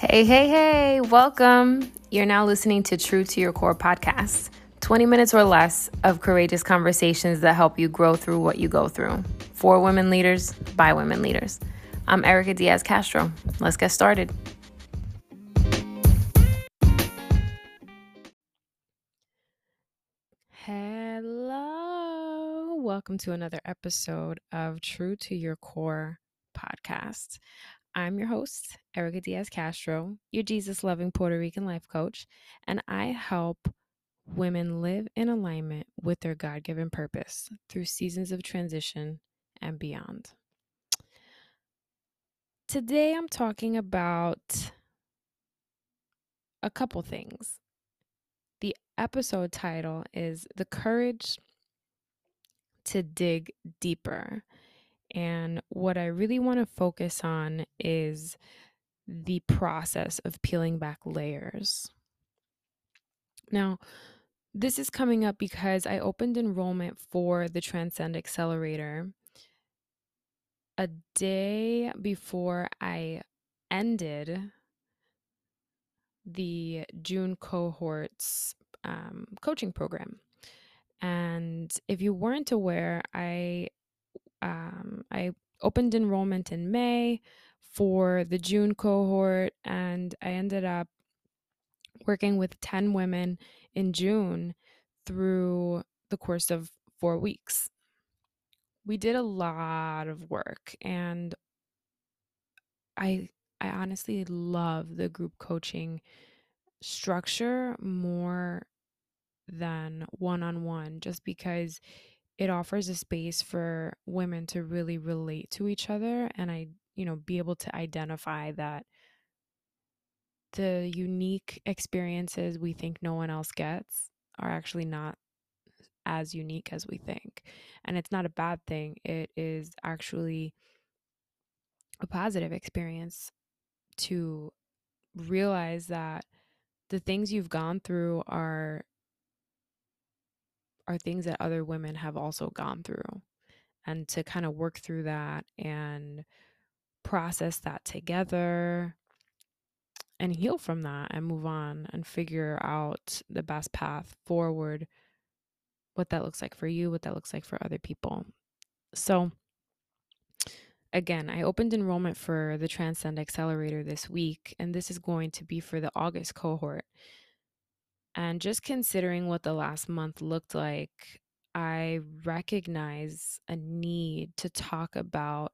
Hey, welcome. You're now listening to True to Your Core podcast, 20 minutes or less of courageous conversations that help you grow through what you go through. For women leaders, by women leaders. I'm Erica Diaz Castro. Let's get started. Hello. Welcome to another episode of True to Your Core podcast. I'm your host, Erica Diaz Castro, your Jesus-loving Puerto Rican life coach, and I help women live in alignment with their God-given purpose through seasons of transition and beyond. Today, I'm talking about a couple things. The episode title is The Courage to Dig Deeper. And what I really want to focus on is the process of peeling back layers. Now, this is coming up because I opened enrollment for the Transcend Accelerator a day before I ended the June cohort's coaching program. And if you weren't aware, I opened enrollment in May for the June cohort, and I ended up working with 10 women in June through the course of 4 weeks. We did a lot of work, and I honestly love the group coaching structure more than one-on-one, just because it offers a space for women to really relate to each other, and be able to identify that the unique experiences we think no one else gets are actually not as unique as we think. And it's not a bad thing. It is actually a positive experience to realize that the things you've gone through are things that other women have also gone through, and to kind of work through that and process that together and heal from that and move on and figure out the best path forward, what that looks like for you, what that looks like for other people. So again, I opened enrollment for the Transcend Accelerator this week, and this is going to be for the August cohort. And just considering what the last month looked like, I recognize a need to talk about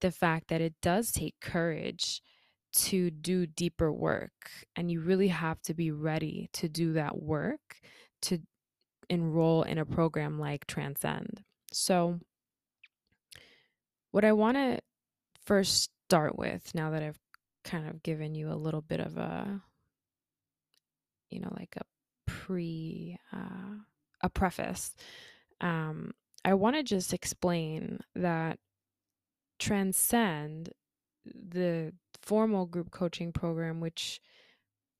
the fact that it does take courage to do deeper work. And you really have to be ready to do that work to enroll in a program like Transcend. So what I want to first start with, now that I've kind of given you a little bit of a preface. I want to just explain that Transcend, the formal group coaching program, which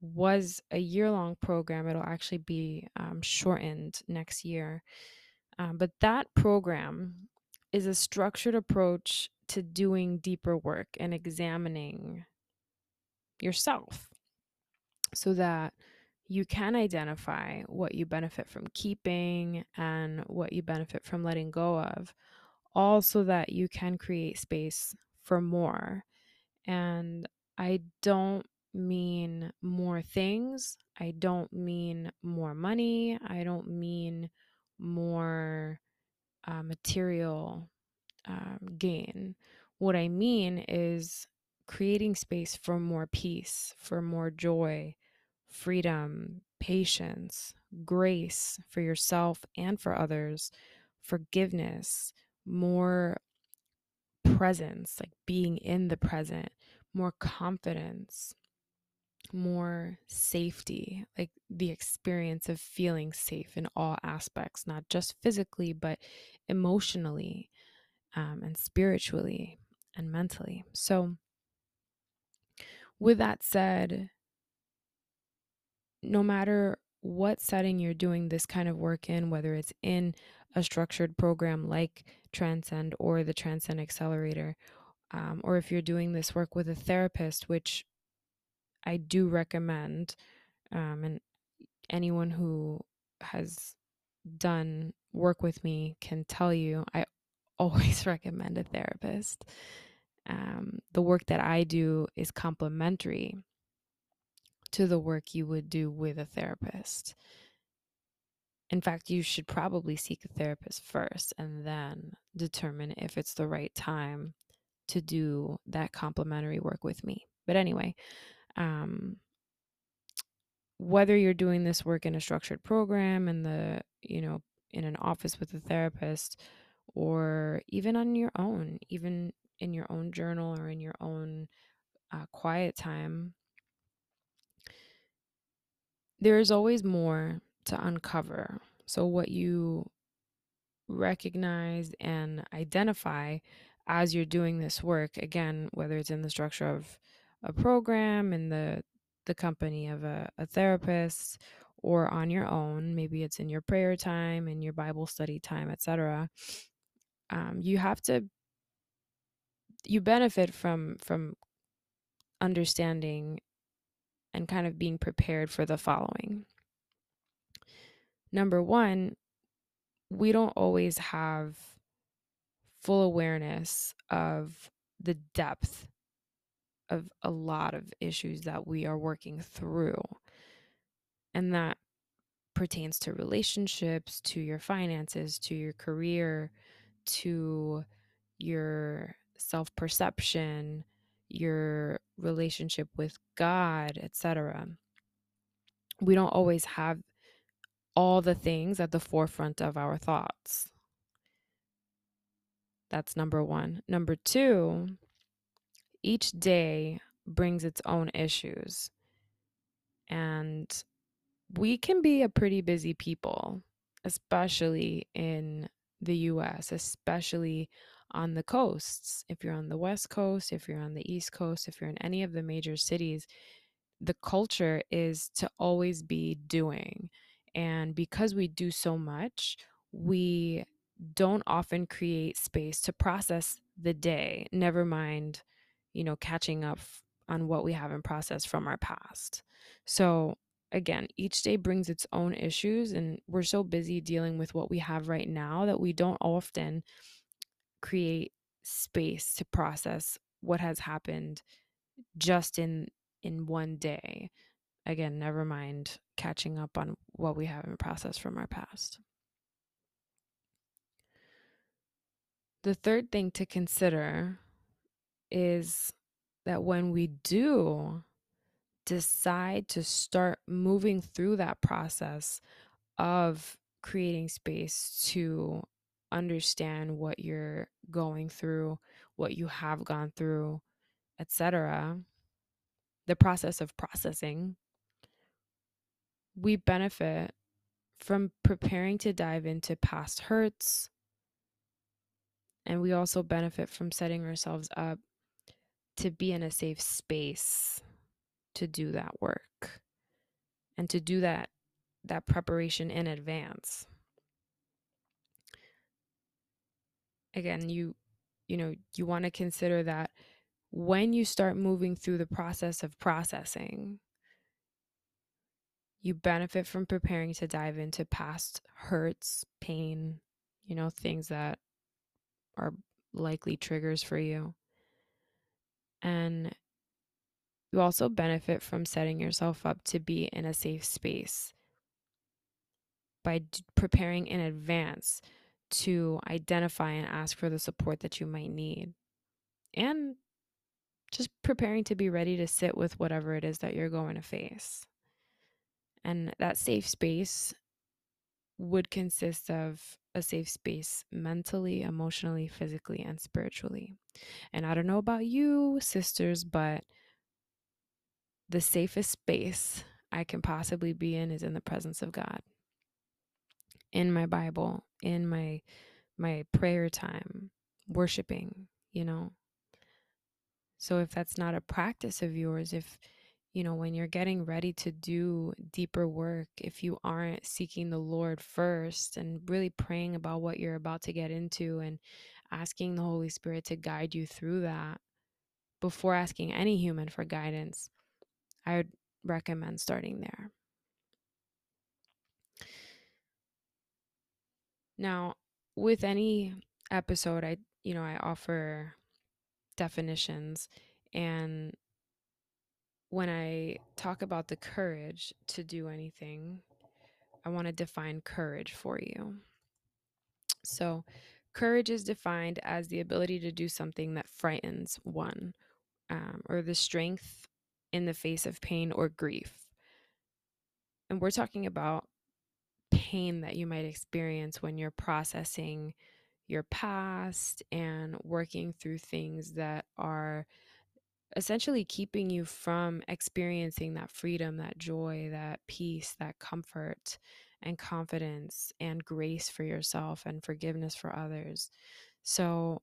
was a year-long program, it'll actually be shortened next year. But that program is a structured approach to doing deeper work and examining yourself, so that you can identify what you benefit from keeping and what you benefit from letting go of, all so that you can create space for more. And I don't mean more things. I don't mean more money. I don't mean more material gain. What I mean is creating space for more peace, for more joy, freedom, patience, grace for yourself and for others, forgiveness, more presence, like being in the present, more confidence, more safety, like the experience of feeling safe in all aspects, not just physically, but emotionally, and spiritually and mentally. So with that said, no matter what setting you're doing this kind of work in, whether it's in a structured program like Transcend or the Transcend Accelerator, or if you're doing this work with a therapist, which I do recommend, and anyone who has done work with me can tell you, I always recommend a therapist. The work that I do is complementary to the work you would do with a therapist. In fact, you should probably seek a therapist first and then determine if it's the right time to do that complementary work with me. But anyway, whether you're doing this work in a structured program, in the, you know, in an office with a therapist, or even on your own, even in your own journal or in your own quiet time, there is always more to uncover. So what you recognize and identify as you're doing this work, again, whether it's in the structure of a program, in the company of a therapist, or on your own, maybe it's in your prayer time, in your Bible study time, etc. You benefit from understanding and kind of being prepared for the following. Number one, we don't always have full awareness of the depth of a lot of issues that we are working through. And that pertains to relationships, to your finances, to your career, to your self-perception, your relationship with God, etc. We don't always have all the things at the forefront of our thoughts. That's number one. Number two, each day brings its own issues. And we can be a pretty busy people, especially in the US, especially on the coasts. If you're on the West Coast, if you're on the East Coast, if you're in any of the major cities, the culture is to always be doing. And because we do so much, we don't often create space to process the day, never mind, you know, catching up on what we haven't processed from our past. So again, each day brings its own issues, and we're so busy dealing with what we have right now that we don't often create space to process what has happened just in one day. Again, never mind catching up on what we haven't processed from our past. The third thing to consider is that when we do decide to start moving through that process of creating space to understand what you're going through, what you have gone through, etc., the process of processing, we benefit from preparing to dive into past hurts, and we also benefit from setting ourselves up to be in a safe space to do that work and to do that preparation in advance. Again, you want to consider that when you start moving through the process of processing, you benefit from preparing to dive into past hurts, pain, things that are likely triggers for you. And you also benefit from setting yourself up to be in a safe space by preparing in advance to identify and ask for the support that you might need, and just preparing to be ready to sit with whatever it is that you're going to face. And that safe space would consist of a safe space mentally, emotionally, physically, and spiritually. And I don't know about you, sisters, but the safest space I can possibly be in is in the presence of God, in my Bible, in my prayer time, worshiping, So if that's not a practice of yours, if when you're getting ready to do deeper work, if you aren't seeking the Lord first and really praying about what you're about to get into and asking the Holy Spirit to guide you through that before asking any human for guidance, I would recommend starting there. Now, with any episode, I offer definitions, and when I talk about the courage to do anything, I want to define courage for you. So, courage is defined as the ability to do something that frightens one, or the strength in the face of pain or grief. And we're talking about pain that you might experience when you're processing your past and working through things that are essentially keeping you from experiencing that freedom, that joy, that peace, that comfort and confidence and grace for yourself and forgiveness for others. So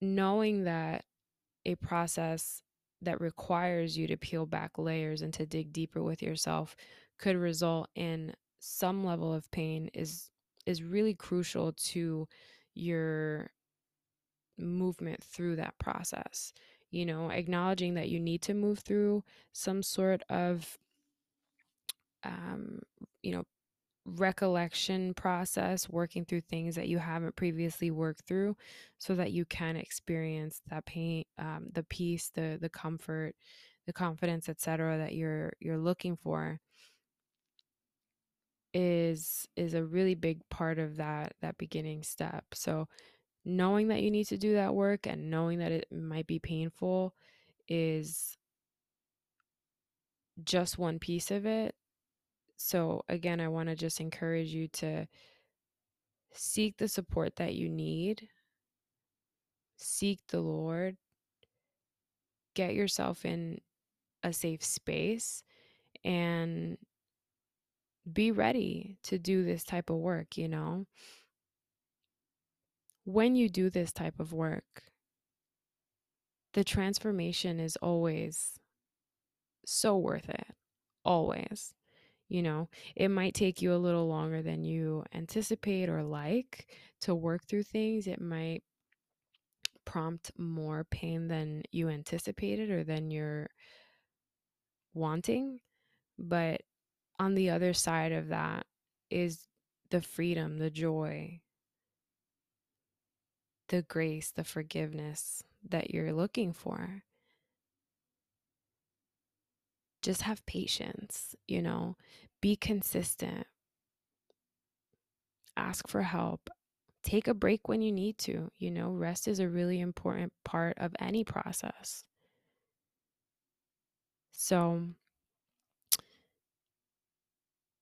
knowing that a process that requires you to peel back layers and to dig deeper with yourself could result in some level of pain is really crucial to your movement through that process. You know, acknowledging that you need to move through some sort of, recollection process, working through things that you haven't previously worked through so that you can experience that pain, the peace, the comfort, the confidence, etc., that you're looking for is a really big part of that beginning step. So knowing that you need to do that work and knowing that it might be painful is just one piece of it. So again, I want to just encourage you to seek the support that you need, seek the Lord, get yourself in a safe space, and be ready to do this type of work, you know. When you do this type of work, the transformation is always so worth it, always. You know, it might take you a little longer than you anticipate or like to work through things. It might prompt more pain than you anticipated or than you're wanting. But on the other side of that is the freedom, the joy, the grace, the forgiveness that you're looking for. Just have patience, you know, be consistent, ask for help, take a break when you need to, you know, rest is a really important part of any process. So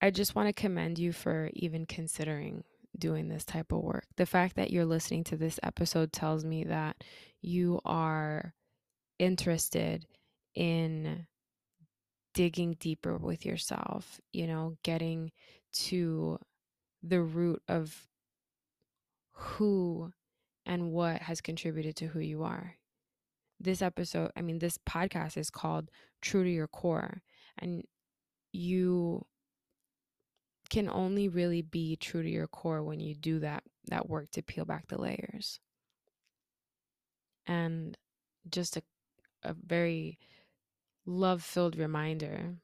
I just want to commend you for even considering doing this type of work. The fact that you're listening to this episode tells me that you are interested in digging deeper with yourself, you know, getting to the root of who and what has contributed to who you are. This podcast is called True to Your Core, and you can only really be true to your core when you do that work to peel back the layers. And just a very love-filled reminder,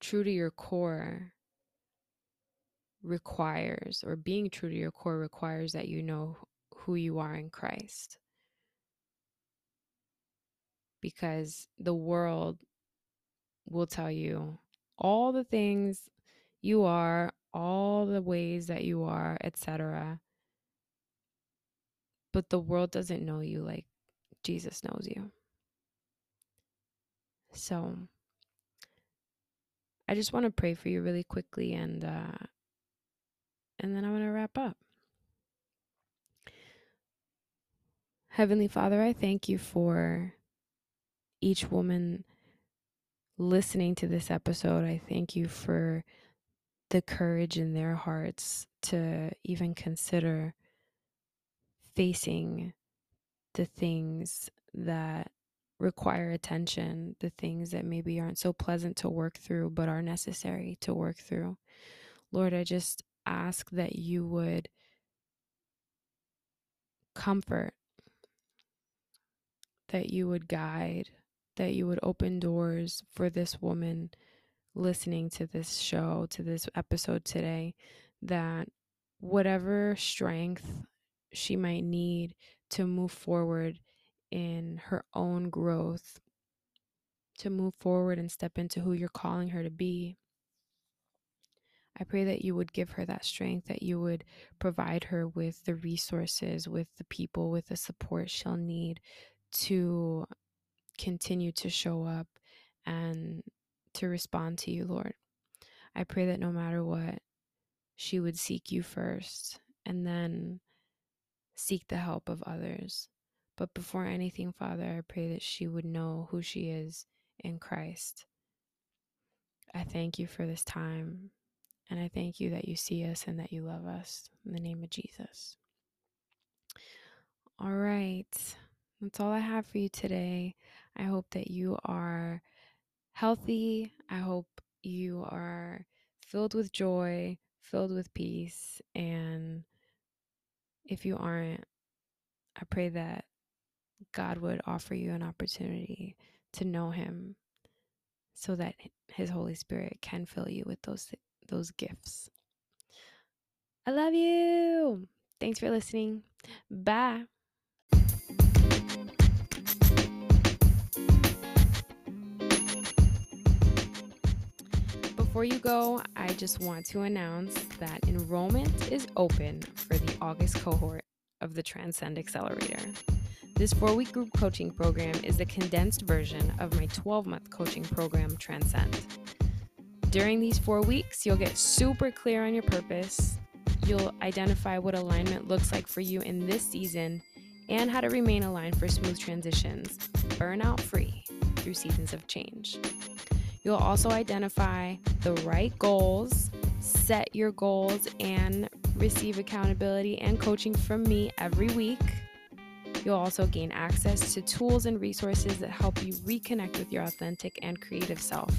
true to your core requires, or being true to your core requires, that you know who you are in Christ. Because the world will tell you all the things you are, all the ways that you are, etc. But the world doesn't know you like Jesus knows you. So I just want to pray for you really quickly, and then I want to wrap up. Heavenly Father, I thank you for each woman listening to this episode. I thank you for the courage in their hearts to even consider facing the things that require attention, the things that maybe aren't so pleasant to work through, but are necessary to work through. Lord, I just ask that you would comfort, that you would guide, that you would open doors for this woman listening to this show, to this episode today, that whatever strength she might need to move forward in her own growth, to move forward and step into who you're calling her to be, I pray that you would give her that strength, that you would provide her with the resources, with the people, with the support she'll need to continue to show up and to respond to you, Lord. I pray that no matter what, she would seek you first and then seek the help of others. But before anything, Father, I pray that she would know who she is in Christ. I thank you for this time. And I thank you that you see us and that you love us. In the name of Jesus. All right. That's all I have for you today. I hope that you are healthy. I hope you are filled with joy, filled with peace. And if you aren't, I pray that God would offer you an opportunity to know him so that his Holy Spirit can fill you with those gifts. I love you. Thanks for listening. Bye. Before you go, I just want to announce that enrollment is open for the August cohort of the Transcend Accelerator. This 4-week group coaching program is the condensed version of my 12-month coaching program, Transcend. During these 4 weeks, you'll get super clear on your purpose. You'll identify what alignment looks like for you in this season and how to remain aligned for smooth transitions, burnout-free through seasons of change. You'll also identify the right goals, set your goals, and receive accountability and coaching from me every week. You'll also gain access to tools and resources that help you reconnect with your authentic and creative self,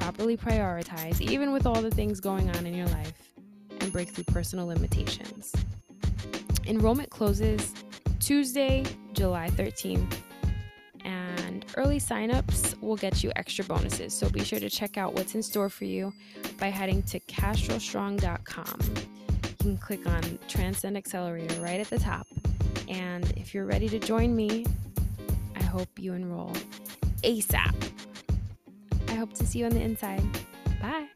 properly prioritize, even with all the things going on in your life, and break through personal limitations. Enrollment closes Tuesday, July 13th, and early signups will get you extra bonuses, so be sure to check out what's in store for you by heading to castrolstrong.com. You can click on Transcend Accelerator right at the top, and if you're ready to join me, I hope you enroll ASAP. I hope to see you on the inside. Bye.